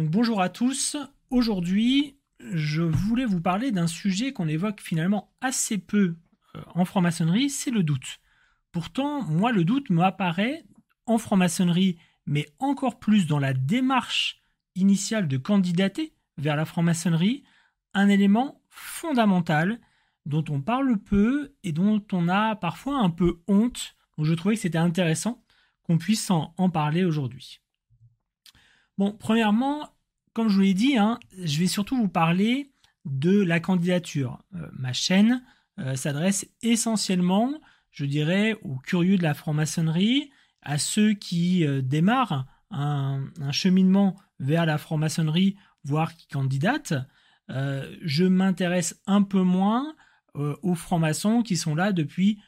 Donc bonjour à tous, aujourd'hui je voulais vous parler d'un sujet qu'on évoque finalement assez peu en franc-maçonnerie, c'est le doute. Pourtant, moi le doute m'apparaît en franc-maçonnerie, mais encore plus dans la démarche initiale de candidater vers la franc-maçonnerie, un élément fondamental dont on parle peu et dont on a parfois un peu honte. Donc je trouvais que c'était intéressant qu'on puisse en parler aujourd'hui. Bon, premièrement, comme je vous l'ai dit, je vais surtout vous parler de la candidature. Ma chaîne s'adresse essentiellement, je dirais, aux curieux de la franc-maçonnerie, à ceux qui démarrent un cheminement vers la franc-maçonnerie, voire qui candidatent. Je m'intéresse un peu moins aux francs-maçons qui sont là depuis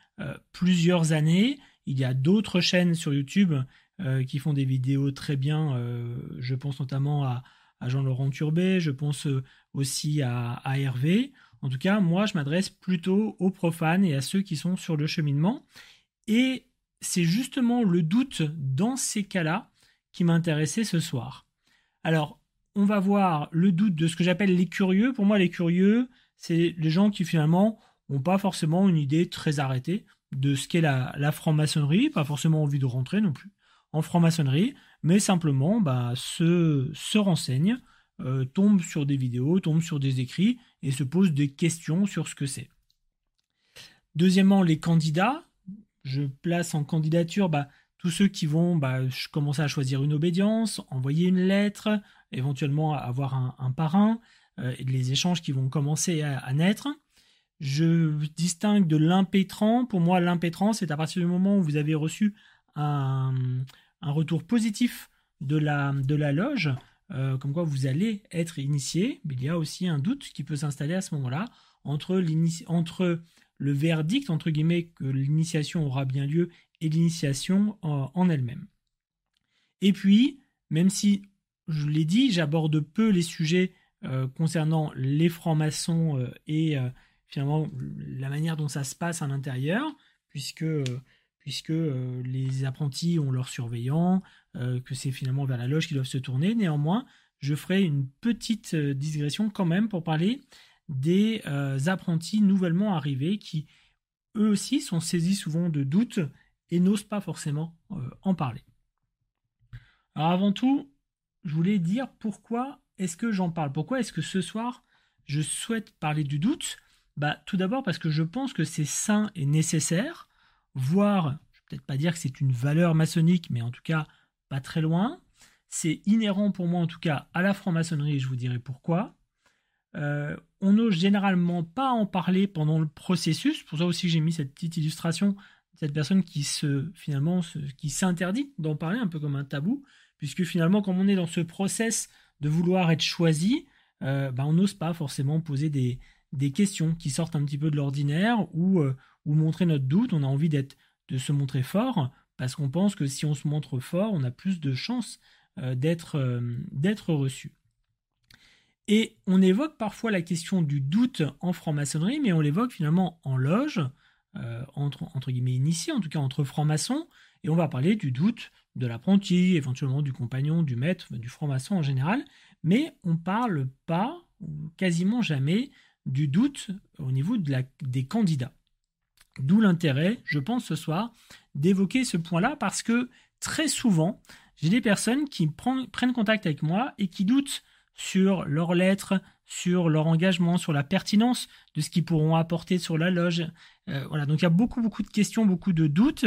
plusieurs années. Il y a d'autres chaînes sur YouTube qui font des vidéos très bien. Je pense notamment à Jean-Laurent Turbet, je pense aussi à Hervé. En tout cas, moi, je m'adresse plutôt aux profanes et à ceux qui sont sur le cheminement. Et c'est justement le doute dans ces cas-là qui m'intéressait ce soir. Alors, on va voir le doute de ce que j'appelle les curieux. Pour moi, les curieux, c'est les gens qui finalement n'ont pas forcément une idée très arrêtée de ce qu'est la franc-maçonnerie, pas forcément envie de rentrer non plus en franc-maçonnerie, mais simplement se renseignent, tombent sur des vidéos, tombent sur des écrits et se posent des questions sur ce que c'est. Deuxièmement, les candidats. Je place en candidature tous ceux qui vont commencer à choisir une obédience, envoyer une lettre, éventuellement avoir un parrain, et les échanges qui vont commencer à naître. Je distingue de l'impétrant. Pour moi, l'impétrant, c'est à partir du moment où vous avez reçu un retour positif de la loge, comme quoi vous allez être initié. Mais il y a aussi un doute qui peut s'installer à ce moment-là entre le verdict, entre guillemets, que l'initiation aura bien lieu et l'initiation en elle-même. Et puis, même si, je l'ai dit, j'aborde peu les sujets concernant les francs-maçons et finalement la manière dont ça se passe à l'intérieur, puisque les apprentis ont leurs surveillants, que c'est finalement vers la loge qu'ils doivent se tourner. Néanmoins, je ferai une petite digression quand même pour parler des apprentis nouvellement arrivés qui, eux aussi, sont saisis souvent de doutes et n'osent pas forcément en parler. Alors avant tout, je voulais dire pourquoi est-ce que j'en parle. Pourquoi est-ce que ce soir, je souhaite parler du doute? Tout d'abord parce que je pense que c'est sain et nécessaire, voire, je ne vais peut-être pas dire que c'est une valeur maçonnique, mais en tout cas, pas très loin. C'est inhérent pour moi, en tout cas, à la franc-maçonnerie, et je vous dirai pourquoi. On n'ose généralement pas en parler pendant le processus. Pour ça aussi, j'ai mis cette petite illustration de cette personne qui s'interdit d'en parler, un peu comme un tabou, puisque finalement, quand on est dans ce process de vouloir être choisi, on n'ose pas forcément poser des questions qui sortent un petit peu de l'ordinaire ou montrer notre doute. On a envie de se montrer fort, parce qu'on pense que si on se montre fort, on a plus de chances d'être reçu. Et on évoque parfois la question du doute en franc-maçonnerie, mais on l'évoque finalement en loge, entre guillemets initiés, en tout cas entre francs-maçons, et on va parler du doute de l'apprenti, éventuellement du compagnon, du maître, du franc-maçon en général, mais on ne parle pas, ou quasiment jamais, du doute au niveau des candidats. D'où l'intérêt, je pense ce soir, d'évoquer ce point-là, parce que très souvent, j'ai des personnes qui prennent contact avec moi et qui doutent sur leurs lettres, sur leur engagement, sur la pertinence de ce qu'ils pourront apporter sur la loge. Voilà, donc il y a beaucoup de questions, beaucoup de doutes,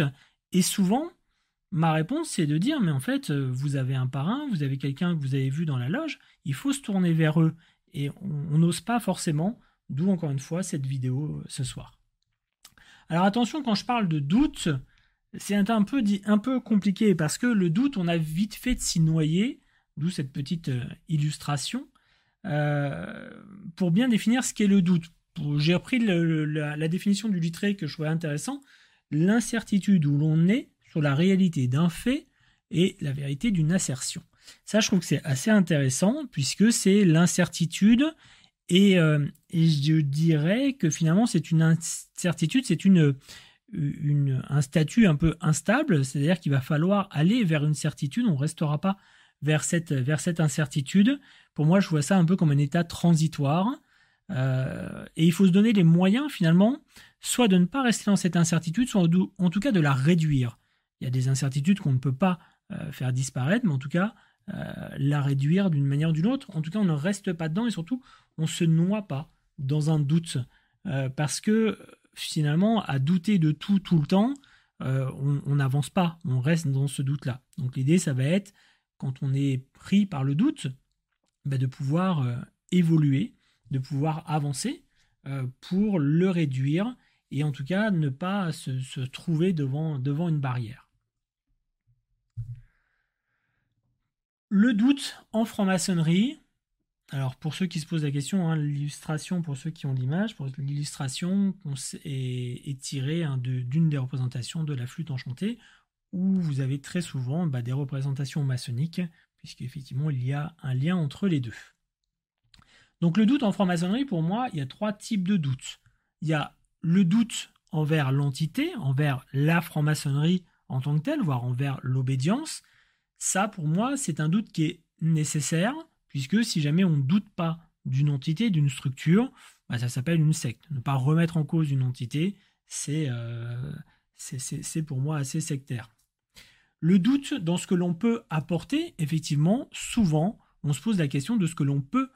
et souvent, ma réponse, c'est de dire, mais en fait, vous avez un parrain, vous avez quelqu'un que vous avez vu dans la loge, il faut se tourner vers eux, et on n'ose pas forcément, d'où encore une fois cette vidéo ce soir. Alors attention, quand je parle de doute, c'est un peu compliqué, parce que le doute, on a vite fait de s'y noyer, d'où cette petite illustration, pour bien définir ce qu'est le doute. J'ai repris la définition du Littré que je trouvais intéressant, l'incertitude où l'on est sur la réalité d'un fait et la vérité d'une assertion. Ça, je trouve que c'est assez intéressant, puisque c'est l'incertitude, et je dirais que finalement, c'est une incertitude, c'est un statut un peu instable, c'est-à-dire qu'il va falloir aller vers une certitude, on ne restera pas vers cette incertitude. Pour moi, je vois ça un peu comme un état transitoire. Et il faut se donner les moyens, finalement, soit de ne pas rester dans cette incertitude, soit en tout cas de la réduire. Il y a des incertitudes qu'on ne peut pas faire disparaître, mais en tout cas, la réduire d'une manière ou d'une autre. En tout cas, on ne reste pas dedans et surtout, on ne se noie pas dans un doute. Parce que, finalement, à douter de tout le temps, on n'avance pas, on reste dans ce doute-là. Donc l'idée, ça va être, quand on est pris par le doute, bah, de pouvoir évoluer, de pouvoir avancer pour le réduire et en tout cas ne pas se trouver devant une barrière. Le doute en franc-maçonnerie, alors pour ceux qui se posent la question, hein, l'illustration, pour ceux qui ont l'image, pour l'illustration est tirée hein, d'une des représentations de La Flûte enchantée, où vous avez très souvent bah, des représentations maçonniques, puisqu'effectivement il y a un lien entre les deux. Donc le doute en franc-maçonnerie, pour moi, il y a trois types de doutes. Il y a le doute envers l'entité, envers la franc-maçonnerie en tant que telle, voire envers l'obédience. Ça, pour moi, c'est un doute qui est nécessaire, puisque si jamais on ne doute pas d'une entité, d'une structure, bah, ça s'appelle une secte. Ne pas remettre en cause une entité, c'est pour moi assez sectaire. Le doute dans ce que l'on peut apporter, effectivement, souvent, on se pose la question de ce que l'on peut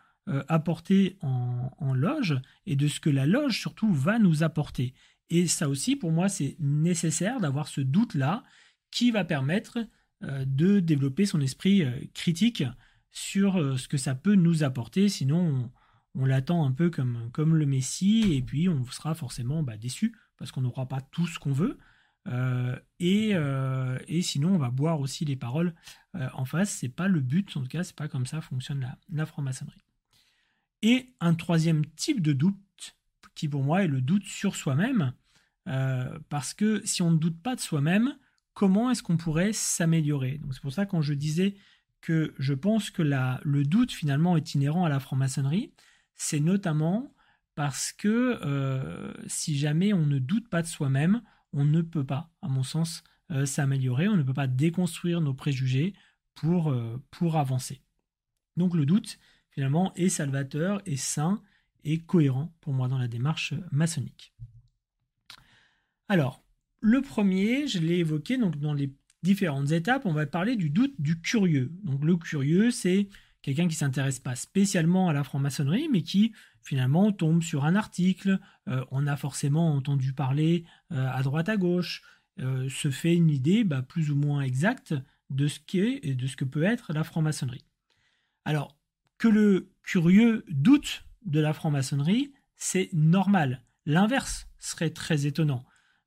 apporter en loge et de ce que la loge surtout va nous apporter. Et ça aussi, pour moi, c'est nécessaire d'avoir ce doute-là qui va permettre de développer son esprit critique sur ce que ça peut nous apporter. Sinon, on l'attend un peu comme le Messie et puis on sera forcément bah, déçu parce qu'on n'aura pas tout ce qu'on veut. Et sinon, on va boire aussi les paroles en face. C'est pas le but, en tout cas, c'est pas comme ça fonctionne la franc-maçonnerie. Et un troisième type de doute, qui pour moi est le doute sur soi-même, parce que si on ne doute pas de soi-même, comment est-ce qu'on pourrait s'améliorer? Donc c'est pour ça, quand je disais que je pense que le doute finalement est inhérent à la franc-maçonnerie, c'est notamment parce que si jamais on ne doute pas de soi-même, on ne peut pas, à mon sens, s'améliorer, on ne peut pas déconstruire nos préjugés pour avancer. Donc le doute, finalement, est salvateur, est sain, et cohérent pour moi dans la démarche maçonnique. Alors, le premier, je l'ai évoqué donc dans les différentes étapes, on va parler du doute du curieux. Donc le curieux, c'est quelqu'un qui ne s'intéresse pas spécialement à la franc-maçonnerie, mais qui finalement tombe sur un article, on a forcément entendu parler à droite à gauche, se fait une idée bah, plus ou moins exacte de ce qu'est et de ce que peut être la franc-maçonnerie. Alors, que le curieux doute de la franc-maçonnerie, c'est normal. L'inverse serait très étonnant.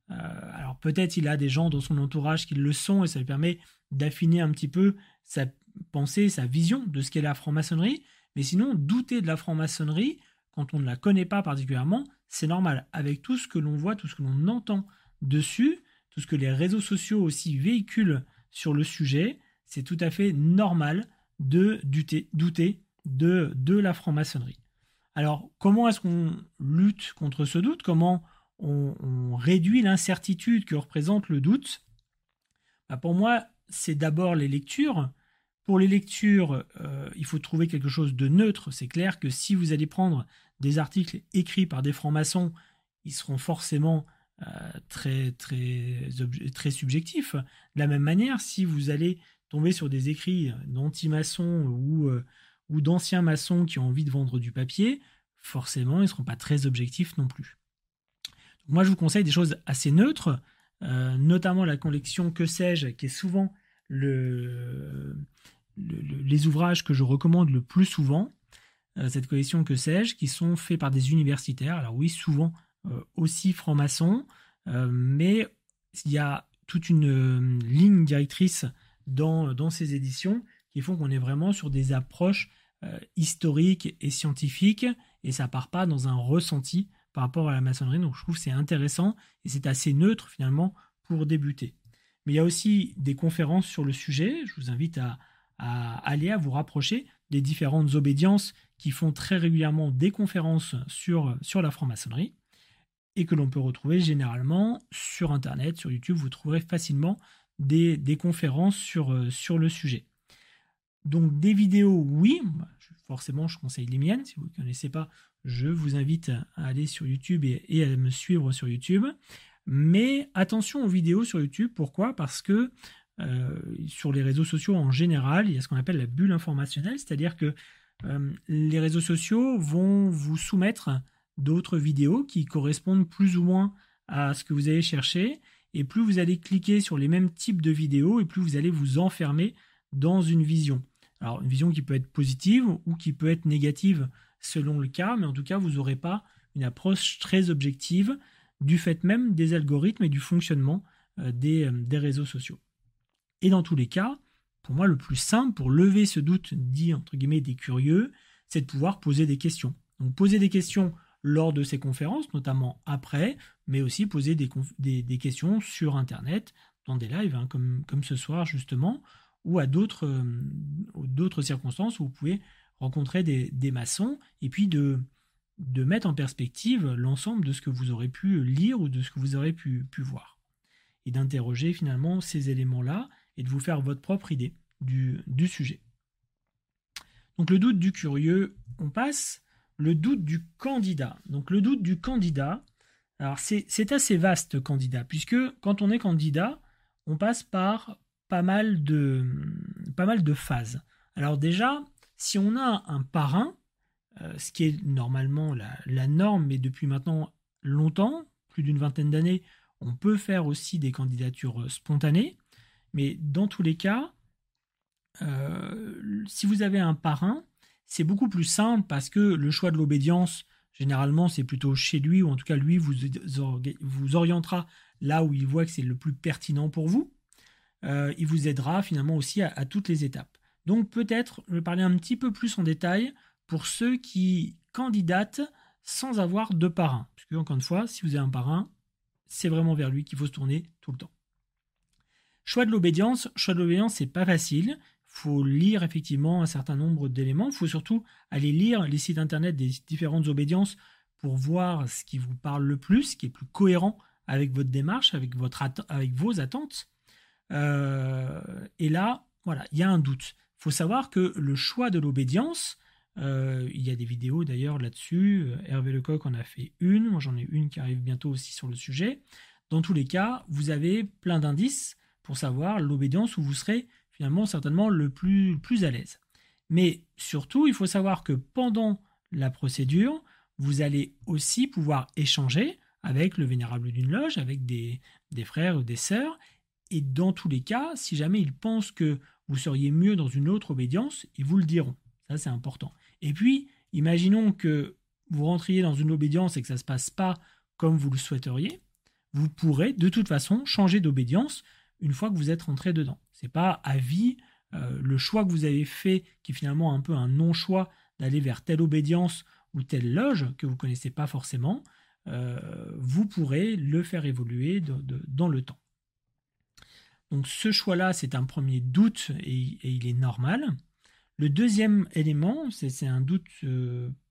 Alors peut-être il a des gens dans son entourage qui le sont et ça lui permet d'affiner un petit peu sa pensée, sa vision de ce qu'est la franc-maçonnerie. Mais sinon, douter de la franc-maçonnerie, quand on ne la connaît pas particulièrement, c'est normal. Avec tout ce que l'on voit, tout ce que l'on entend dessus, tout ce que les réseaux sociaux aussi véhiculent sur le sujet, c'est tout à fait normal de douter de la franc-maçonnerie. Alors, comment est-ce qu'on lutte contre ce doute? Comment on réduit l'incertitude que représente le doute? Bah, pour moi, c'est d'abord les lectures. Pour les lectures, il faut trouver quelque chose de neutre. C'est clair que si vous allez prendre des articles écrits par des francs-maçons, ils seront forcément très subjectifs. De la même manière, si vous allez tomber sur des écrits d'anti-maçons ou d'anciens maçons qui ont envie de vendre du papier, forcément, ils ne seront pas très objectifs non plus. Donc moi, je vous conseille des choses assez neutres, notamment la collection Que sais-je, qui est souvent les ouvrages que je recommande le plus souvent, cette collection Que sais-je, qui sont faits par des universitaires, alors oui, souvent aussi francs-maçons, mais il y a toute une ligne directrice dans ces éditions qui font qu'on est vraiment sur des approches historiques et scientifiques, et ça part pas dans un ressenti par rapport à la maçonnerie. Donc je trouve que c'est intéressant et c'est assez neutre finalement pour débuter. Mais il y a aussi des conférences sur le sujet. Je vous invite à aller à vous rapprocher des différentes obédiences qui font très régulièrement des conférences sur la franc-maçonnerie et que l'on peut retrouver généralement sur Internet, sur YouTube. Vous trouverez facilement des conférences sur le sujet. Donc des vidéos, oui, forcément je conseille les miennes, si vous ne connaissez pas, je vous invite à aller sur YouTube et à me suivre sur YouTube. Mais attention aux vidéos sur YouTube, pourquoi? Parce que sur les réseaux sociaux en général, il y a ce qu'on appelle la bulle informationnelle, c'est-à-dire que les réseaux sociaux vont vous soumettre d'autres vidéos qui correspondent plus ou moins à ce que vous allez chercher, et plus vous allez cliquer sur les mêmes types de vidéos, et plus vous allez vous enfermer dans une vision. Alors une vision qui peut être positive ou qui peut être négative selon le cas, mais en tout cas vous n'aurez pas une approche très objective du fait même des algorithmes et du fonctionnement des réseaux sociaux. Et dans tous les cas, pour moi, le plus simple pour lever ce doute dit entre guillemets des curieux, c'est de pouvoir poser des questions. Donc poser des questions lors de ces conférences, notamment après, mais aussi poser des questions sur Internet, dans des lives, hein, comme ce soir justement, ou à d'autres circonstances où vous pouvez rencontrer des maçons, et puis de mettre en perspective l'ensemble de ce que vous aurez pu lire ou de ce que vous aurez pu voir, et d'interroger finalement ces éléments-là, et de vous faire votre propre idée du sujet. Donc le doute du curieux, on passe. Le doute du candidat. Donc le doute du candidat, alors c'est assez vaste, candidat, puisque quand on est candidat, on passe par pas mal de phases. Alors déjà, si on a un parrain, ce qui est normalement la norme, mais depuis maintenant longtemps, plus d'une vingtaine d'années, on peut faire aussi des candidatures spontanées, mais dans tous les cas, si vous avez un parrain, c'est beaucoup plus simple parce que le choix de l'obédience, généralement, c'est plutôt chez lui, ou en tout cas, lui vous orientera là où il voit que c'est le plus pertinent pour vous. Il vous aidera finalement aussi à toutes les étapes. Donc peut-être, je vais parler un petit peu plus en détail pour ceux qui candidatent sans avoir de parrain. Parce que, encore une fois, si vous avez un parrain, c'est vraiment vers lui qu'il faut se tourner tout le temps. Choix de l'obédience. Choix de l'obédience, c'est pas facile. Il faut lire effectivement un certain nombre d'éléments. Il faut surtout aller lire les sites internet des différentes obédiences pour voir ce qui vous parle le plus, ce qui est plus cohérent avec votre démarche, avec vos attentes. Et là, voilà, il y a un doute. Il faut savoir que le choix de l'obédience, il y a des vidéos d'ailleurs là-dessus. Hervé Lecoq en a fait une. Moi, j'en ai une qui arrive bientôt aussi sur le sujet. Dans tous les cas, vous avez plein d'indices pour savoir l'obédience où vous serez finalement certainement le plus à l'aise. Mais surtout, il faut savoir que pendant la procédure, vous allez aussi pouvoir échanger avec le vénérable d'une loge, avec des frères ou des sœurs, et dans tous les cas, si jamais ils pensent que vous seriez mieux dans une autre obédience, ils vous le diront. Ça, c'est important. Et puis, imaginons que vous rentriez dans une obédience et que ça ne se passe pas comme vous le souhaiteriez, vous pourrez de toute façon changer d'obédience une fois que vous êtes rentré dedans. Ce n'est pas à vie. Le choix que vous avez fait, qui est finalement un peu un non-choix d'aller vers telle obédience ou telle loge que vous ne connaissez pas forcément, vous pourrez le faire évoluer dans le temps. Donc ce choix-là, c'est un premier doute et il est normal. Le deuxième élément, c'est un doute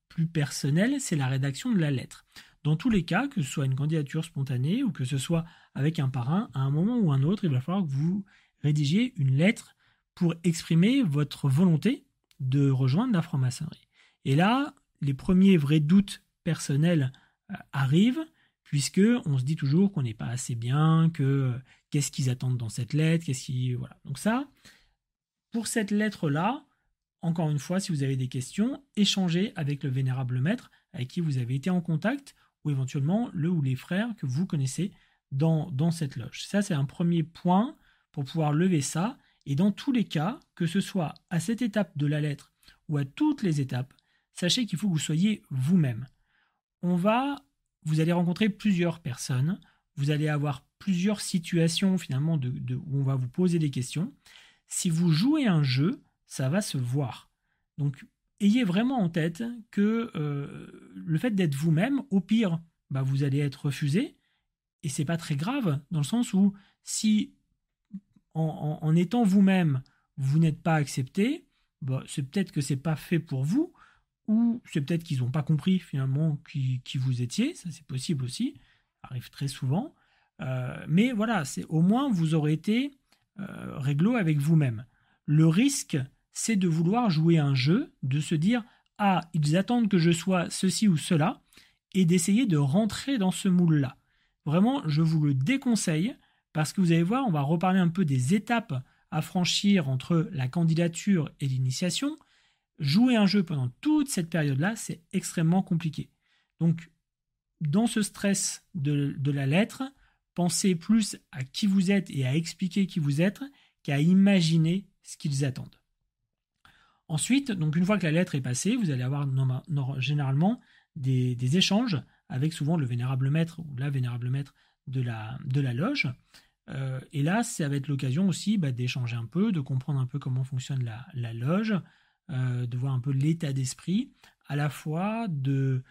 plus personnel, c'est la rédaction de la lettre. Dans tous les cas, que ce soit une candidature spontanée ou que ce soit avec un parrain, à un moment ou un autre, il va falloir que vous rédigiez une lettre pour exprimer votre volonté de rejoindre la franc-maçonnerie. Et là, les premiers vrais doutes personnels arrivent, puisqu'on se dit toujours qu'on n'est pas assez bien, que qu'est-ce qu'ils attendent dans cette lettre, voilà. Donc ça, pour cette lettre-là, encore une fois, si vous avez des questions, échangez avec le vénérable maître avec qui vous avez été en contact, ou éventuellement le ou les frères que vous connaissez dans cette loge. Ça, c'est un premier point pour pouvoir lever ça. Et dans tous les cas, que ce soit à cette étape de la lettre ou à toutes les étapes, sachez qu'il faut que vous soyez vous-même. Vous allez rencontrer plusieurs personnes, vous allez avoir plusieurs situations finalement où on va vous poser des questions. Si vous jouez un jeu, ça va se voir. Donc, ayez vraiment en tête que le fait d'être vous-même, au pire, vous allez être refusé, et c'est pas très grave, dans le sens où si en étant vous-même, vous n'êtes pas accepté, c'est peut-être que c'est pas fait pour vous, ou c'est peut-être qu'ils n'ont pas compris finalement qui vous étiez, ça c'est possible aussi, ça arrive très souvent, mais voilà, au moins vous aurez été réglo avec vous-même. Le risque, c'est de vouloir jouer un jeu, de se dire « Ah, ils attendent que je sois ceci ou cela » et d'essayer de rentrer dans ce moule-là. Vraiment, je vous le déconseille parce que vous allez voir, on va reparler un peu des étapes à franchir entre la candidature et l'initiation. Jouer un jeu pendant toute cette période-là, c'est extrêmement compliqué. Donc, dans ce stress de la lettre, pensez plus à qui vous êtes et à expliquer qui vous êtes qu'à imaginer ce qu'ils attendent. Ensuite, donc une fois que la lettre est passée, vous allez avoir généralement des échanges avec souvent le vénérable maître ou la vénérable maître de la loge. Et là, ça va être l'occasion aussi d'échanger un peu, de comprendre un peu comment fonctionne la loge, de voir un peu l'état d'esprit, à la fois de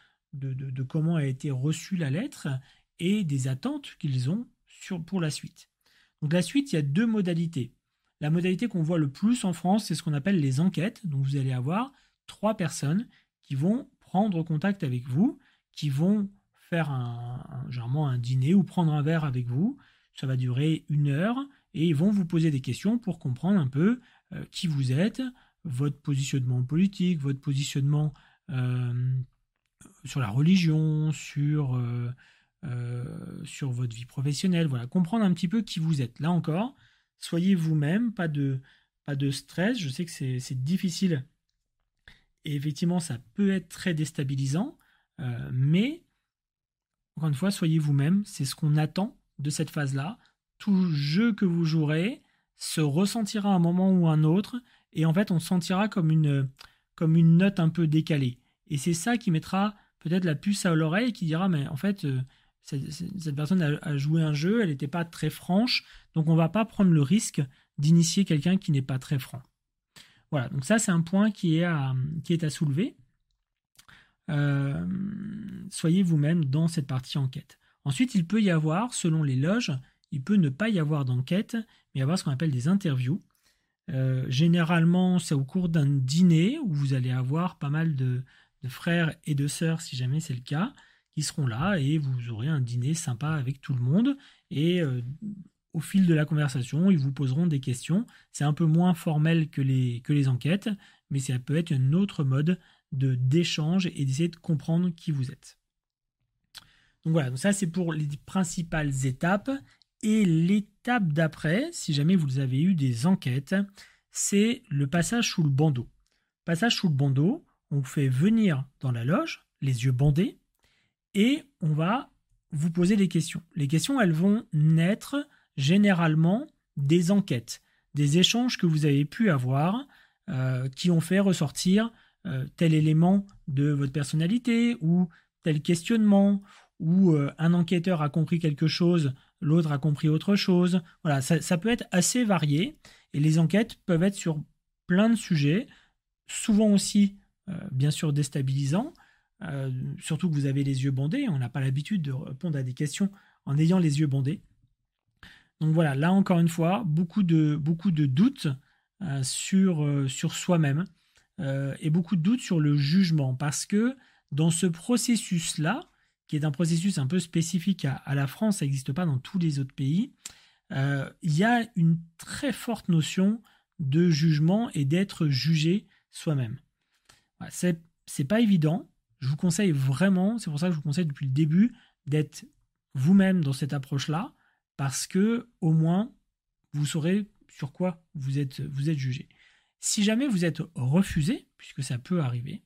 comment a été reçue la lettre et des attentes qu'ils ont pour la suite. Donc la suite, il y a deux modalités. La modalité qu'on voit le plus en France, c'est ce qu'on appelle les enquêtes. Donc vous allez avoir 3 personnes qui vont prendre contact avec vous, qui vont faire généralement un dîner ou prendre un verre avec vous. Ça va durer 1 heure et ils vont vous poser des questions pour comprendre un peu qui vous êtes, votre positionnement politique, votre positionnement sur la religion, sur votre vie professionnelle. Voilà, comprendre un petit peu qui vous êtes. Là encore, soyez vous-même, pas de stress. Je sais que c'est difficile et effectivement, ça peut être très déstabilisant, mais encore une fois, soyez vous-même. C'est ce qu'on attend de cette phase-là. Tout jeu que vous jouerez se ressentira à un moment ou un autre et en fait, on sentira comme une note un peu décalée. Et c'est ça qui mettra peut-être la puce à l'oreille et qui dira « mais en fait, cette personne a joué un jeu, elle n'était pas très franche, donc on ne va pas prendre le risque d'initier quelqu'un qui n'est pas très franc. » Voilà, donc ça c'est un point qui est à soulever. Soyez vous-même dans cette partie enquête. Ensuite, il peut y avoir, selon les loges, il peut ne pas y avoir d'enquête, mais y avoir ce qu'on appelle des interviews. Généralement, c'est au cours d'un dîner où vous allez avoir pas mal de frères et de sœurs, si jamais c'est le cas, qui seront là et vous aurez un dîner sympa avec tout le monde. Et au fil de la conversation, ils vous poseront des questions. C'est un peu moins formel que les enquêtes, mais ça peut être un autre mode d'échange et d'essayer de comprendre qui vous êtes. Donc voilà, donc ça c'est pour les principales étapes. Et l'étape d'après, si jamais vous avez eu des enquêtes, c'est le passage sous le bandeau. Passage sous le bandeau, on vous fait venir dans la loge, les yeux bandés, et on va vous poser des questions. Les questions, elles vont naître généralement des enquêtes, des échanges que vous avez pu avoir qui ont fait ressortir tel élément de votre personnalité ou tel questionnement, ou un enquêteur a compris quelque chose, l'autre a compris autre chose. Voilà, ça peut être assez varié et les enquêtes peuvent être sur plein de sujets, souvent aussi bien sûr déstabilisants, surtout que vous avez les yeux bandés, on n'a pas l'habitude de répondre à des questions en ayant les yeux bandés. Donc voilà, là encore une fois, beaucoup de doutes sur soi-même et beaucoup de doutes sur le jugement, parce que dans ce processus-là, qui est un processus un peu spécifique à la France, ça n'existe pas dans tous les autres pays, il y a une très forte notion de jugement et d'être jugé soi-même. Voilà, c'est pas évident. Je vous conseille vraiment, c'est pour ça que je vous conseille depuis le début, d'être vous-même dans cette approche-là, parce que au moins, vous saurez sur quoi vous êtes jugé. Si jamais vous êtes refusé, puisque ça peut arriver,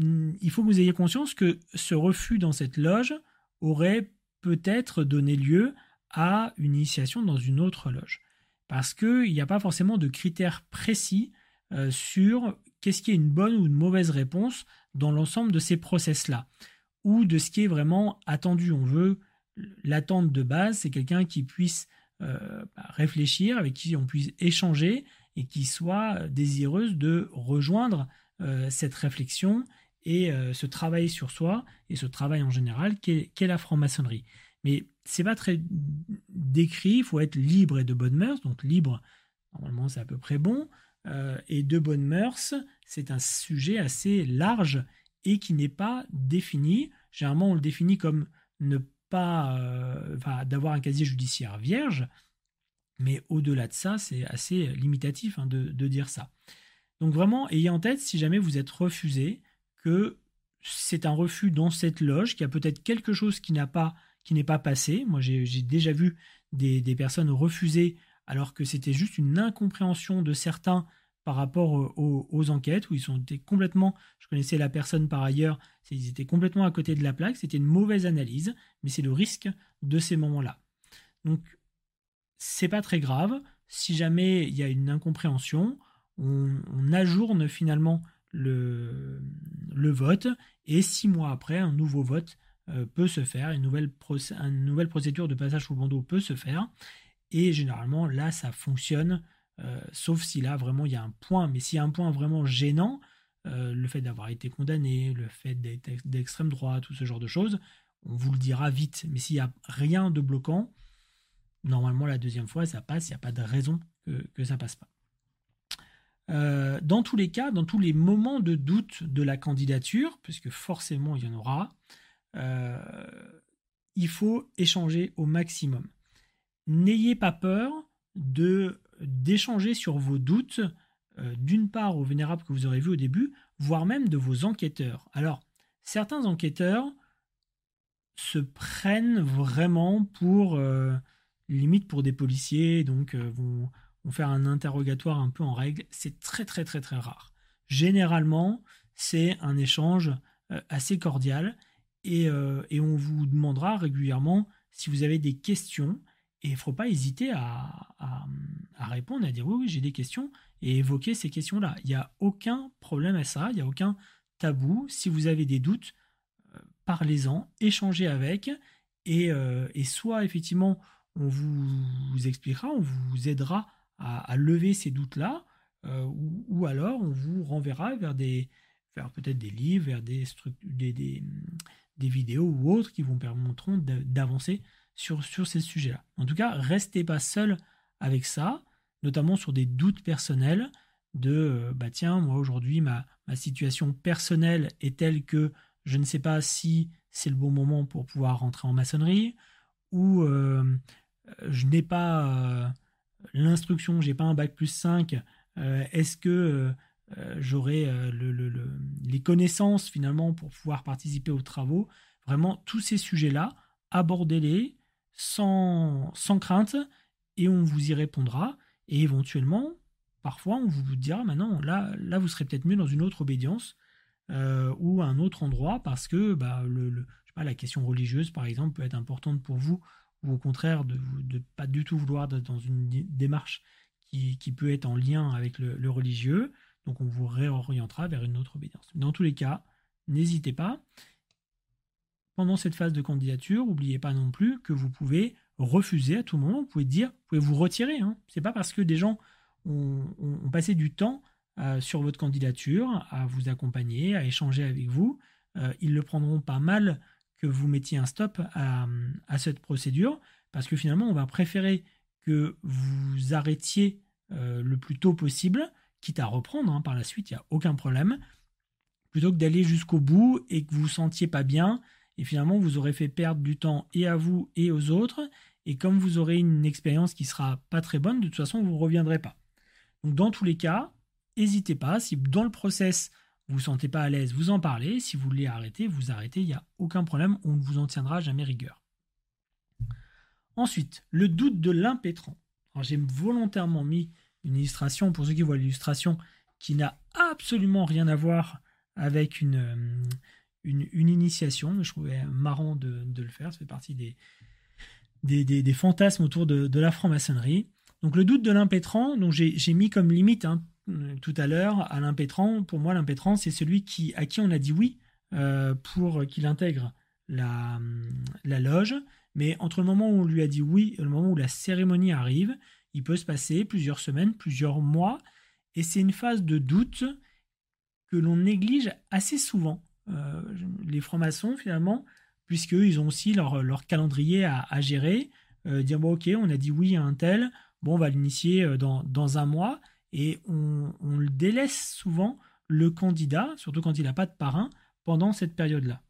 il faut que vous ayez conscience que ce refus dans cette loge aurait peut-être donné lieu à une initiation dans une autre loge. Parce qu'il n'y a pas forcément de critères précis sur qu'est-ce qui est une bonne ou une mauvaise réponse dans l'ensemble de ces process-là, ou de ce qui est vraiment attendu. On veut l'attente de base, c'est quelqu'un qui puisse réfléchir, avec qui on puisse échanger et qui soit désireuse de rejoindre cette réflexion et ce travail sur soi et ce travail en général qu'est la franc-maçonnerie. Mais c'est pas très décrit, il faut être libre et de bonnes mœurs, donc libre, normalement c'est à peu près bon, et de bonnes mœurs, c'est un sujet assez large et qui n'est pas défini. Généralement on le définit comme ne pas d'avoir un casier judiciaire vierge, Mais au-delà de ça, c'est assez limitatif hein, de dire ça. Donc vraiment, ayez en tête, si jamais vous êtes refusé, que c'est un refus dans cette loge, qu'il y a peut-être quelque chose qui n'est pas passé. Moi, j'ai déjà vu des personnes refuser alors que c'était juste une incompréhension de certains par rapport aux enquêtes, où ils étaient complètement, je connaissais la personne par ailleurs, ils étaient complètement à côté de la plaque, c'était une mauvaise analyse, mais c'est le risque de ces moments-là. Donc, c'est pas très grave, si jamais il y a une incompréhension, on ajourne finalement le vote, et 6 mois après, un nouveau vote peut se faire, une nouvelle procédure de passage sous le bandeau peut se faire, et généralement, là, ça fonctionne. Sauf si là vraiment il y a un point, mais s'il y a un point vraiment gênant, le fait d'avoir été condamné, le fait d'être d'extrême droite, tout ce genre de choses, on vous le dira vite. Mais s'il n'y a rien de bloquant, normalement la deuxième fois ça passe, il n'y a pas de raison que ça ne passe pas. Dans tous les cas, dans tous les moments de doute de la candidature, puisque forcément il y en aura, il faut échanger au maximum. N'ayez pas peur d'échanger sur vos doutes, d'une part aux vénérables que vous aurez vus au début, voire même de vos enquêteurs. Alors, certains enquêteurs se prennent vraiment pour, limite pour des policiers, donc vont faire un interrogatoire un peu en règle. C'est très très très très rare. Généralement, c'est un échange assez cordial et on vous demandera régulièrement si vous avez des questions. Et il ne faut pas hésiter à répondre, à dire oui, j'ai des questions, et évoquer ces questions-là. Il n'y a aucun problème à ça, il n'y a aucun tabou. Si vous avez des doutes, parlez-en, échangez avec, et soit effectivement, on vous expliquera, on vous aidera à lever ces doutes-là, ou alors on vous renverra vers peut-être des livres, vers des vidéos ou autres qui vous permettront d'avancer sur ces sujets-là. En tout cas, restez pas seul avec ça, notamment sur des doutes personnels de bah tiens, moi aujourd'hui ma situation personnelle est telle que je ne sais pas si c'est le bon moment pour pouvoir rentrer en maçonnerie, ou je n'ai pas l'instruction, j'ai pas un bac plus 5, est-ce que j'aurai les connaissances finalement pour pouvoir participer aux travaux. Vraiment, tous ces sujets-là, abordez-les sans crainte, et on vous y répondra, et éventuellement, parfois, on vous dira, maintenant, là vous serez peut-être mieux dans une autre obédience, ou à un autre endroit, parce que bah, je sais pas, la question religieuse, par exemple, peut être importante pour vous, ou au contraire, de ne pas du tout vouloir être dans une démarche qui peut être en lien avec le religieux, donc on vous réorientera vers une autre obédience. Dans tous les cas, n'hésitez pas. Pendant cette phase de candidature, n'oubliez pas non plus que vous pouvez refuser à tout moment, vous pouvez dire, vous pouvez vous retirer. Hein. Ce n'est pas parce que des gens ont passé du temps sur votre candidature, à vous accompagner, à échanger avec vous, ils le prendront pas mal que vous mettiez un stop à cette procédure, parce que finalement, on va préférer que vous arrêtiez le plus tôt possible, quitte à reprendre hein, par la suite, il n'y a aucun problème, plutôt que d'aller jusqu'au bout et que vous ne vous sentiez pas bien. Et finalement, vous aurez fait perdre du temps et à vous et aux autres. Et comme vous aurez une expérience qui ne sera pas très bonne, de toute façon, vous ne reviendrez pas. Donc, dans tous les cas, n'hésitez pas. Si dans le process, vous ne vous sentez pas à l'aise, vous en parlez. Si vous voulez arrêter, vous arrêtez. Il n'y a aucun problème. On ne vous en tiendra jamais rigueur. Ensuite, le doute de l'impétrant. Alors, j'ai volontairement mis une illustration, pour ceux qui voient l'illustration, qui n'a absolument rien à voir avec une initiation. Je trouvais marrant de le faire, ça fait partie des fantasmes autour de la franc-maçonnerie. Donc le doute de l'impétrant, donc j'ai mis comme limite hein, tout à l'heure à l'impétrant. Pour moi, l'impétrant, c'est celui à qui on a dit oui pour qu'il intègre la loge, mais entre le moment où on lui a dit oui et le moment où la cérémonie arrive, il peut se passer plusieurs semaines, plusieurs mois, et c'est une phase de doute que l'on néglige assez souvent. Les francs-maçons finalement, puisqu'ils ont aussi leur calendrier à gérer, dire bon ok, on a dit oui à un tel, bon on va l'initier dans un mois, et on le délaisse souvent le candidat, surtout quand il n'a pas de parrain, pendant cette période-là.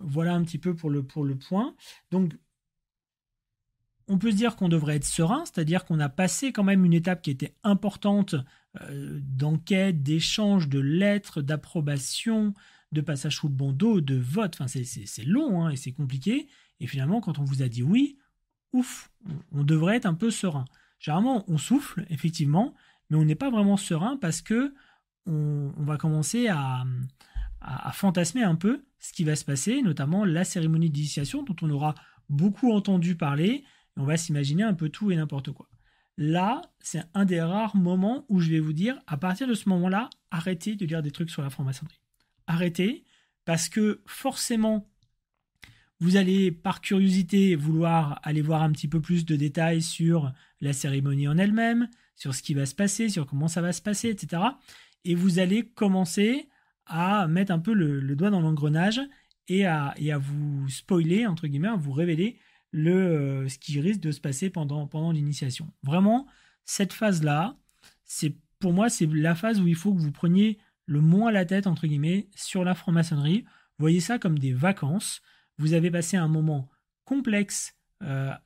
Voilà un petit peu pour le point. Donc on peut se dire qu'on devrait être serein, c'est-à-dire qu'on a passé quand même une étape qui était importante d'enquête, d'échange, de lettres, d'approbation, de passage sous le bandeau, de vote. Enfin, c'est long hein, et c'est compliqué. Et finalement, quand on vous a dit oui, ouf, on devrait être un peu serein. Généralement, on souffle, effectivement, mais on n'est pas vraiment serein parce que on va commencer à fantasmer un peu ce qui va se passer, notamment la cérémonie d'initiation dont on aura beaucoup entendu parler. On va s'imaginer un peu tout et n'importe quoi. Là, c'est un des rares moments où je vais vous dire, à partir de ce moment-là, arrêtez de lire des trucs sur la franc-maçonnerie. Arrêtez, parce que forcément, vous allez par curiosité vouloir aller voir un petit peu plus de détails sur la cérémonie en elle-même, sur ce qui va se passer, sur comment ça va se passer, etc. Et vous allez commencer à mettre un peu le doigt dans l'engrenage et à vous spoiler, entre guillemets, à vous révéler ce qui risque de se passer pendant l'initiation. Vraiment, cette phase-là, pour moi, c'est la phase où il faut que vous preniez le moins la tête, entre guillemets, sur la franc-maçonnerie. Voyez ça comme des vacances. Vous avez passé un moment complexe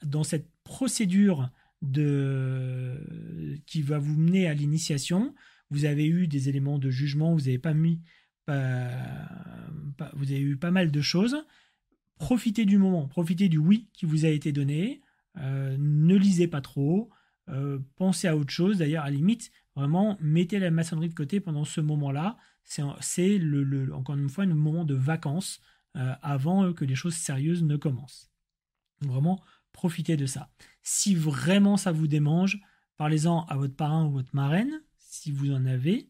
dans cette procédure qui va vous mener à l'initiation. Vous avez eu des éléments de jugement, vous avez eu pas mal de choses. Profitez du moment, profitez du oui qui vous a été donné. Ne lisez pas trop, pensez à autre chose. D'ailleurs, à la limite, vraiment, mettez la maçonnerie de côté pendant ce moment-là. C'est encore une fois, un moment de vacances avant que les choses sérieuses ne commencent. Donc, vraiment, profitez de ça. Si vraiment ça vous démange, parlez-en à votre parrain ou votre marraine, si vous en avez,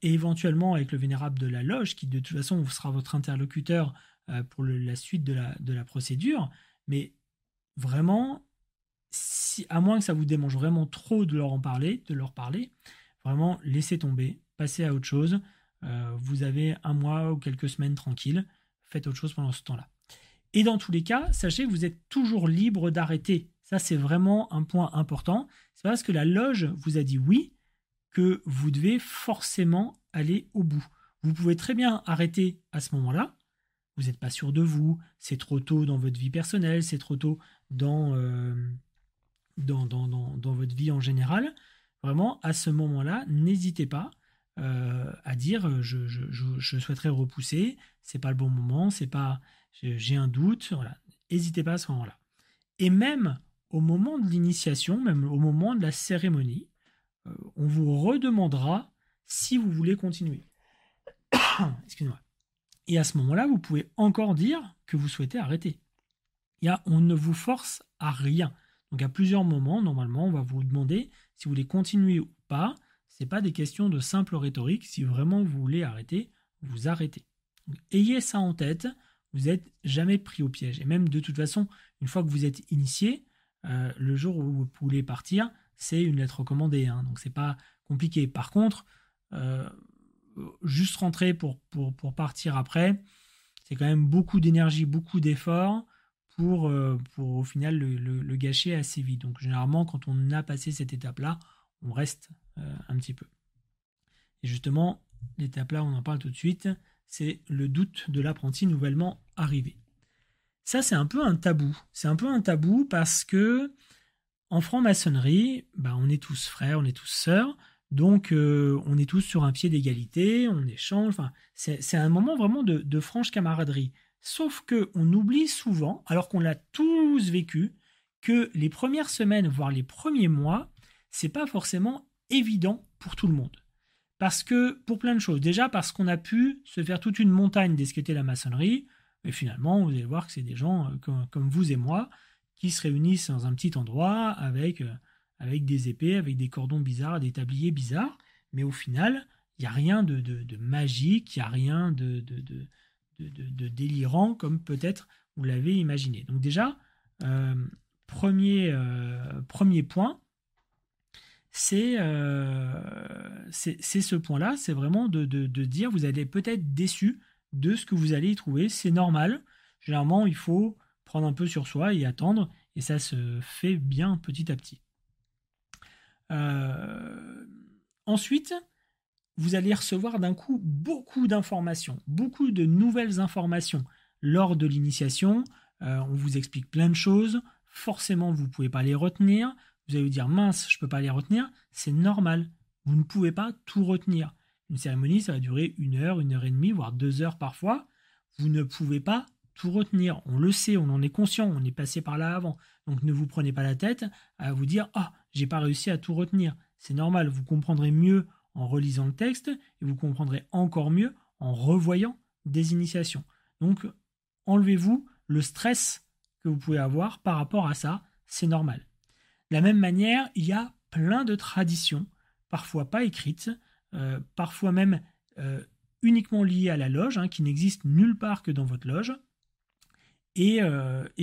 et éventuellement avec le vénérable de la loge, qui de toute façon sera votre interlocuteur pour la suite de la procédure. Mais vraiment, à moins que ça vous démange vraiment trop de leur parler, vraiment laissez tomber, passez à autre chose. Vous avez un mois ou quelques semaines tranquilles, faites autre chose pendant ce temps-là. Et dans tous les cas, sachez que vous êtes toujours libre d'arrêter. Ça, c'est vraiment un point important. C'est parce que la loge vous a dit oui que vous devez forcément aller au bout. Vous pouvez très bien arrêter à ce moment-là. Vous n'êtes pas sûr de vous, c'est trop tôt dans votre vie personnelle, c'est trop tôt dans votre vie en général. Vraiment, à ce moment-là, n'hésitez pas à dire je souhaiterais repousser, c'est pas le bon moment, j'ai un doute. Voilà. N'hésitez pas à ce moment-là. Et même au moment de l'initiation, même au moment de la cérémonie, on vous redemandera si vous voulez continuer. Excusez-moi. Et à ce moment-là, vous pouvez encore dire que vous souhaitez arrêter. On ne vous force à rien. Donc à plusieurs moments, normalement, on va vous demander si vous voulez continuer ou pas. Ce n'est pas des questions de simple rhétorique. Si vraiment vous voulez arrêter, vous arrêtez. Donc, ayez ça en tête. Vous n'êtes jamais pris au piège. Et même de toute façon, une fois que vous êtes initié, le jour où vous voulez partir, c'est une lettre recommandée. Hein, donc ce n'est pas compliqué. Par contre, juste rentrer pour partir après, c'est quand même beaucoup d'énergie, beaucoup d'efforts pour au final le gâcher assez vite. Donc généralement, quand on a passé cette étape-là, on reste un petit peu. Et justement, l'étape-là, on en parle tout de suite, c'est le doute de l'apprenti nouvellement arrivé. Ça, c'est un peu un tabou. C'est un peu un tabou parce que en franc-maçonnerie, on est tous frères, on est tous sœurs. Donc, on est tous sur un pied d'égalité, on échange. Enfin, c'est un moment vraiment de franche camaraderie. Sauf qu'on oublie souvent, alors qu'on l'a tous vécu, que les premières semaines, voire les premiers mois, c'est pas forcément évident pour tout le monde. Parce que, pour plein de choses. Déjà, parce qu'on a pu se faire toute une montagne d'est-ce qu'était la maçonnerie. Et finalement, vous allez voir que c'est des gens comme vous et moi qui se réunissent dans un petit endroit avec des épées, avec des cordons bizarres, des tabliers bizarres, mais au final, il n'y a rien de magique, il n'y a rien de délirant comme peut-être vous l'avez imaginé. Donc déjà, premier point, c'est ce point-là, c'est vraiment de dire vous allez peut-être déçu de ce que vous allez y trouver, c'est normal. Généralement, il faut prendre un peu sur soi et attendre, et ça se fait bien petit à petit. Ensuite, vous allez recevoir d'un coup beaucoup d'informations, beaucoup de nouvelles informations. Lors de l'initiation, on vous explique plein de choses, forcément vous ne pouvez pas les retenir. Vous allez vous dire mince, je ne peux pas les retenir. C'est normal, vous ne pouvez pas tout retenir. Une cérémonie, ça va durer 1 heure, 1 heure et demie, voire 2 heures parfois. Vous ne pouvez pas tout retenir. On le sait, on en est conscient, on est passé par là avant. Donc ne vous prenez pas la tête à vous dire « Ah, j'ai pas réussi à tout retenir ». C'est normal, vous comprendrez mieux en relisant le texte et vous comprendrez encore mieux en revoyant des initiations. Donc enlevez-vous le stress que vous pouvez avoir par rapport à ça, c'est normal. De la même manière, il y a plein de traditions, parfois pas écrites, parfois même uniquement liées à la loge, hein, qui n'existent nulle part que dans votre loge, et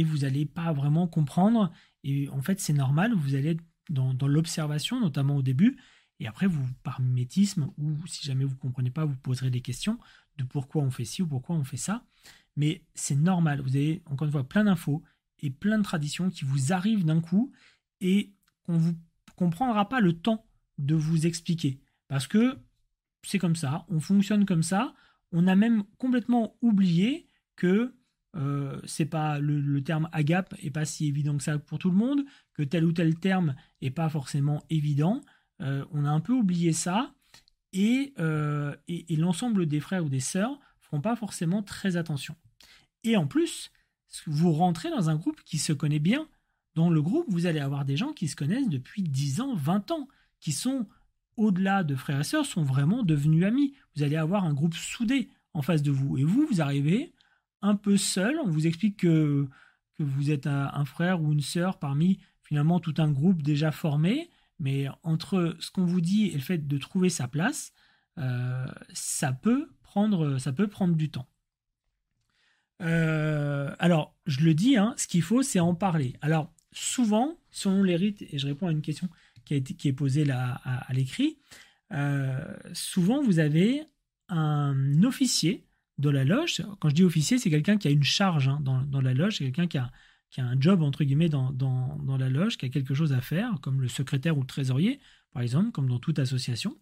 vous n'allez pas vraiment comprendre, et en fait c'est normal, vous allez être dans l'observation, notamment au début, et après vous, par mimétisme, ou si jamais vous ne comprenez pas, vous poserez des questions de pourquoi on fait ci ou pourquoi on fait ça, mais c'est normal, vous avez encore une fois plein d'infos et plein de traditions qui vous arrivent d'un coup, et qu'on ne prendra pas le temps de vous expliquer, parce que c'est comme ça, on fonctionne comme ça, on a même complètement oublié que c'est pas le terme agape n'est pas si évident que ça pour tout le monde, que tel ou tel terme n'est pas forcément évident, on a un peu oublié ça, et l'ensemble des frères ou des sœurs ne feront pas forcément très attention. Et en plus, vous rentrez dans un groupe qui se connaît bien, dans le groupe vous allez avoir des gens qui se connaissent depuis 10 ans, 20 ans, qui sont au-delà de frères et sœurs, sont vraiment devenus amis. Vous allez avoir un groupe soudé en face de vous. Et vous arrivez un peu seul. On vous explique que vous êtes un frère ou une sœur parmi finalement tout un groupe déjà formé. Mais entre ce qu'on vous dit et le fait de trouver sa place, ça peut prendre du temps. Alors, je le dis, hein, ce qu'il faut, c'est en parler. Alors, souvent, selon les rites, et je réponds à une question qui est posée là, à l'écrit, souvent vous avez un officier de la loge. Quand je dis officier, c'est quelqu'un qui a une charge, hein, dans la loge, c'est quelqu'un qui a un job entre guillemets dans la loge, qui a quelque chose à faire, comme le secrétaire ou le trésorier, par exemple, comme dans toute association.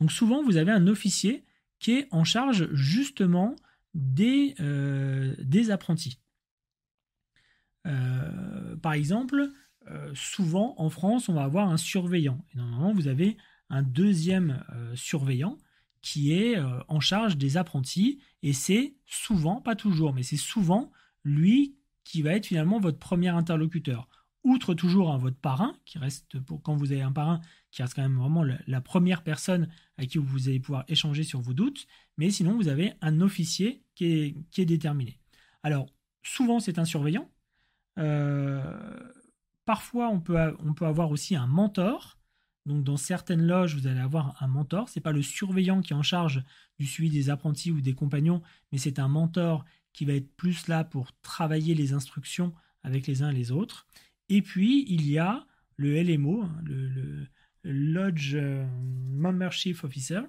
Donc souvent vous avez un officier qui est en charge justement des apprentis. Par exemple, souvent en France on va avoir un surveillant, et normalement vous avez un deuxième surveillant qui est en charge des apprentis, et c'est souvent, pas toujours, mais c'est souvent lui qui va être finalement votre premier interlocuteur, outre toujours, hein, votre parrain qui reste, quand vous avez un parrain qui reste quand même vraiment la première personne à qui vous allez pouvoir échanger sur vos doutes, mais sinon vous avez un officier qui est déterminé. Alors souvent c'est un surveillant. Parfois, on peut avoir aussi un mentor. Donc, dans certaines loges, vous allez avoir un mentor. Ce n'est pas le surveillant qui est en charge du suivi des apprentis ou des compagnons, mais c'est un mentor qui va être plus là pour travailler les instructions avec les uns et les autres. Et puis, il y a le LMO, le Lodge Membership Officer,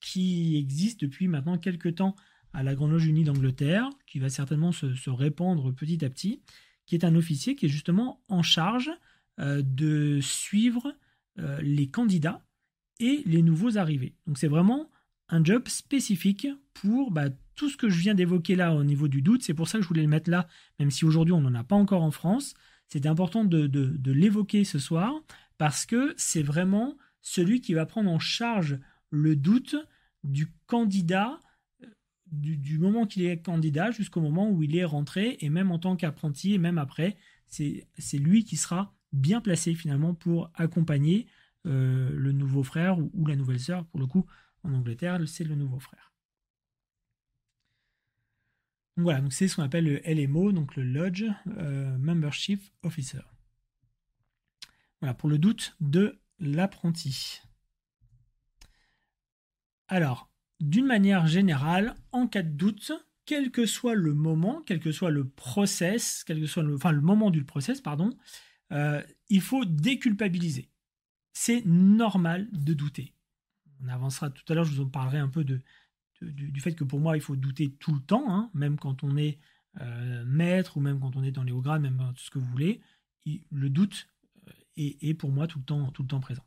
qui existe depuis maintenant quelques temps à la Grande Loge Unie d'Angleterre, qui va certainement se répandre petit à petit, qui est un officier qui est justement en charge de suivre les candidats et les nouveaux arrivés. Donc c'est vraiment un job spécifique pour tout ce que je viens d'évoquer là au niveau du doute. C'est pour ça que je voulais le mettre là, même si aujourd'hui on n'en a pas encore en France. C'était important de l'évoquer ce soir, parce que c'est vraiment celui qui va prendre en charge le doute du candidat, du moment qu'il est candidat jusqu'au moment où il est rentré, et même en tant qu'apprenti, et même après, c'est lui qui sera bien placé finalement pour accompagner le nouveau frère ou la nouvelle sœur. Pour le coup, en Angleterre, c'est le nouveau frère. Donc voilà, donc c'est ce qu'on appelle le LMO, donc le Lodge Membership Officer. Voilà, pour le doute de l'apprenti. Alors, d'une manière générale, en cas de doute, quel que soit le moment, quel que soit le process, quel que soit le moment du process, pardon, il faut déculpabiliser. C'est normal de douter. On avancera tout à l'heure, je vous en parlerai un peu du fait que pour moi, il faut douter tout le temps, hein, même quand on est maître, ou même quand on est dans les hauts grades, même dans tout ce que vous voulez, le doute est pour moi tout le temps présent.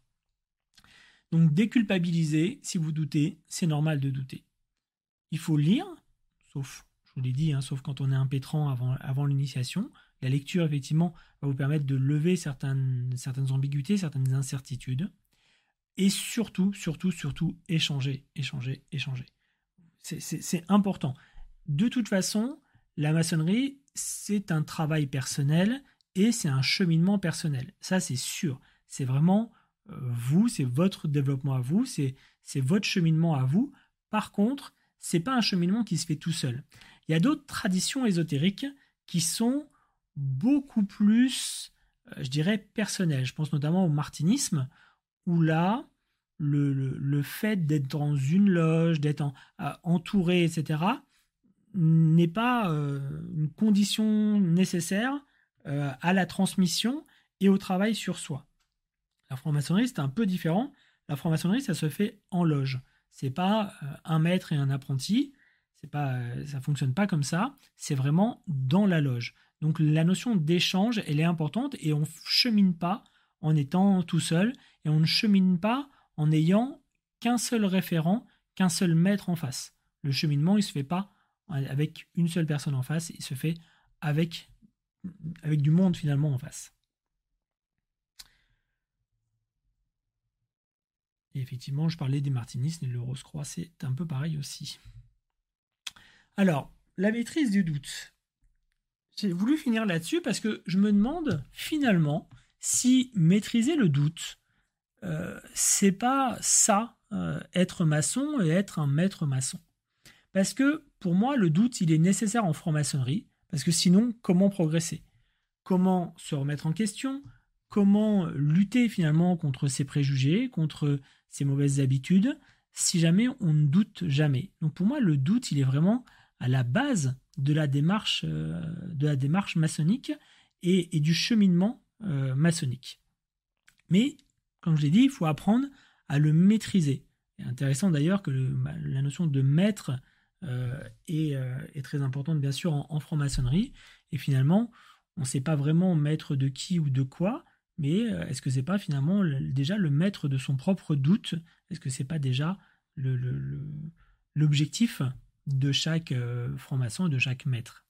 Donc déculpabiliser, si vous doutez, c'est normal de douter. Il faut lire, sauf, je vous l'ai dit, hein, sauf quand on est impétrant avant l'initiation, la lecture, effectivement, va vous permettre de lever certaines ambiguïtés, certaines incertitudes. Et surtout, échanger, échanger. C'est important. De toute façon, la maçonnerie, c'est un travail personnel et c'est un cheminement personnel. Ça, c'est sûr. C'est vraiment vous, c'est votre développement à vous, c'est votre cheminement à vous. Par contre, ce n'est pas un cheminement qui se fait tout seul. Il y a d'autres traditions ésotériques qui sont beaucoup plus, je dirais, personnelles. Je pense notamment au martinisme, où là, le fait d'être dans une loge, d'être entouré, etc., n'est pas une condition nécessaire à la transmission et au travail sur soi. La franc-maçonnerie, c'est un peu différent. La franc-maçonnerie, ça se fait en loge. C'est pas un maître et un apprenti. C'est pas, ça fonctionne pas comme ça. C'est vraiment dans la loge. Donc la notion d'échange, elle est importante et on ne chemine pas en étant tout seul et on ne chemine pas en n'ayant qu'un seul référent, qu'un seul maître en face. Le cheminement, il se fait pas avec une seule personne en face, il se fait avec du monde finalement en face. Et effectivement, je parlais des martinistes et le rose-croix, c'est un peu pareil aussi. Alors, la maîtrise du doute. J'ai voulu finir là-dessus parce que je me demande finalement si maîtriser le doute, c'est pas ça, être maçon et être un maître maçon. Parce que pour moi, le doute, il est nécessaire en franc-maçonnerie, parce que sinon, comment progresser? Comment se remettre en question? Comment lutter finalement contre ses préjugés, contre ses mauvaises habitudes, si jamais on ne doute jamais? Donc pour moi, le doute, il est vraiment à la base de la démarche maçonnique et du cheminement maçonnique. Mais, comme je l'ai dit, il faut apprendre à le maîtriser. C'est intéressant d'ailleurs que la notion de maître est très importante, bien sûr, en franc-maçonnerie. Et finalement, on ne sait pas vraiment maître de qui ou de quoi, mais est-ce que ce n'est pas finalement déjà le maître de son propre doute? Est-ce que ce n'est pas déjà l'objectif de chaque franc-maçon et de chaque maître?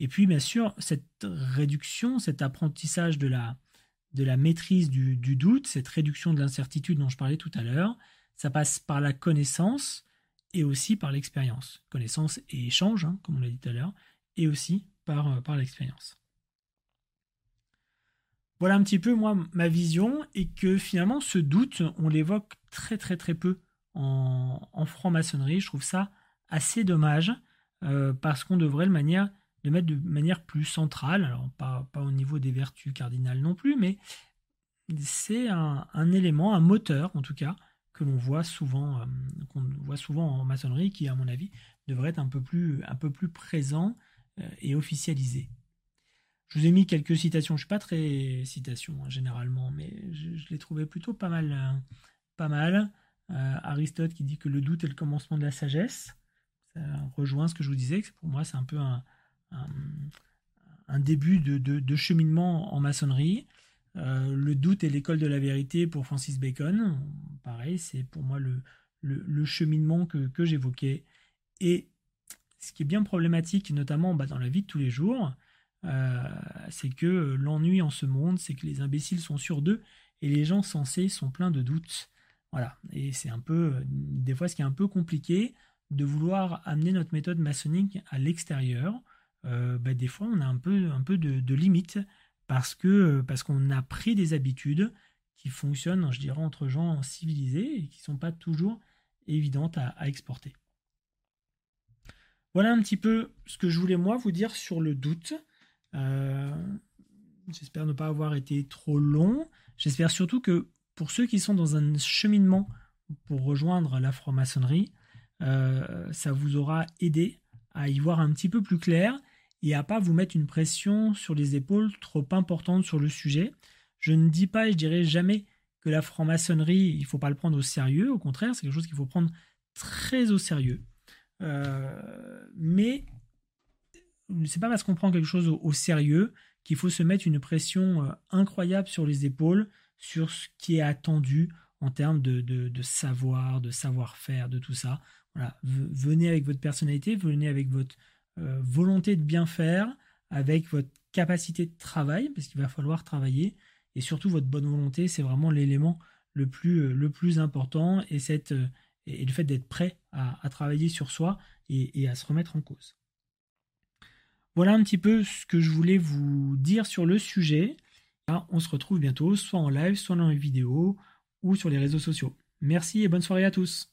Et puis, bien sûr, cette réduction, cet apprentissage de la maîtrise du doute, cette réduction de l'incertitude dont je parlais tout à l'heure, ça passe par la connaissance et aussi par l'expérience. Connaissance et échange, hein, comme on l'a dit tout à l'heure, et aussi par l'expérience. Voilà un petit peu, moi, ma vision, et que finalement, ce doute, on l'évoque très peu en franc-maçonnerie. Je trouve ça assez dommage, parce qu'on devrait le mettre de manière plus centrale. Alors, pas au niveau des vertus cardinales non plus, mais c'est un élément, un moteur, en tout cas, que l'on voit souvent, en maçonnerie, qui, à mon avis, devrait être un peu plus présent et officialisé. Je vous ai mis quelques citations. Je ne suis pas très citation, hein, généralement, mais je les trouvais plutôt pas mal. Aristote qui dit que le doute est le commencement de la sagesse. Ça rejoint ce que je vous disais, que pour moi, c'est un peu un début de cheminement en maçonnerie. Le doute est l'école de la vérité pour Francis Bacon. Pareil, c'est pour moi le cheminement que j'évoquais. Et ce qui est bien problématique, notamment dans la vie de tous les jours, c'est que l'ennui en ce monde, c'est que les imbéciles sont sûrs d'eux et les gens sensés sont pleins de doutes. Voilà, et c'est un peu, des fois, ce qui est un peu compliqué de vouloir amener notre méthode maçonnique à l'extérieur. Des fois, on a un peu de limites. Parce qu'on a pris des habitudes qui fonctionnent, je dirais, entre gens civilisés et qui ne sont pas toujours évidentes à exporter. Voilà un petit peu ce que je voulais moi vous dire sur le doute. J'espère ne pas avoir été trop long. J'espère surtout que pour ceux qui sont dans un cheminement pour rejoindre la franc-maçonnerie, ça vous aura aidé à y voir un petit peu plus clair et à ne pas vous mettre une pression sur les épaules trop importante sur le sujet. Je ne dis pas, et je dirais jamais, que la franc-maçonnerie, il ne faut pas le prendre au sérieux. Au contraire, c'est quelque chose qu'il faut prendre très au sérieux. Mais ce n'est pas parce qu'on prend quelque chose au sérieux qu'il faut se mettre une pression incroyable sur les épaules, sur ce qui est attendu en termes de savoir, de savoir-faire, de tout ça. Voilà. Venez avec votre personnalité, venez avec votre volonté de bien faire, avec votre capacité de travail, parce qu'il va falloir travailler, et surtout votre bonne volonté, c'est vraiment l'élément le plus important, et le fait d'être prêt à travailler sur soi et à se remettre en cause. Voilà un petit peu ce que je voulais vous dire sur le sujet. Là, on se retrouve bientôt, soit en live, soit dans les vidéos, ou sur les réseaux sociaux. Merci et bonne soirée à tous.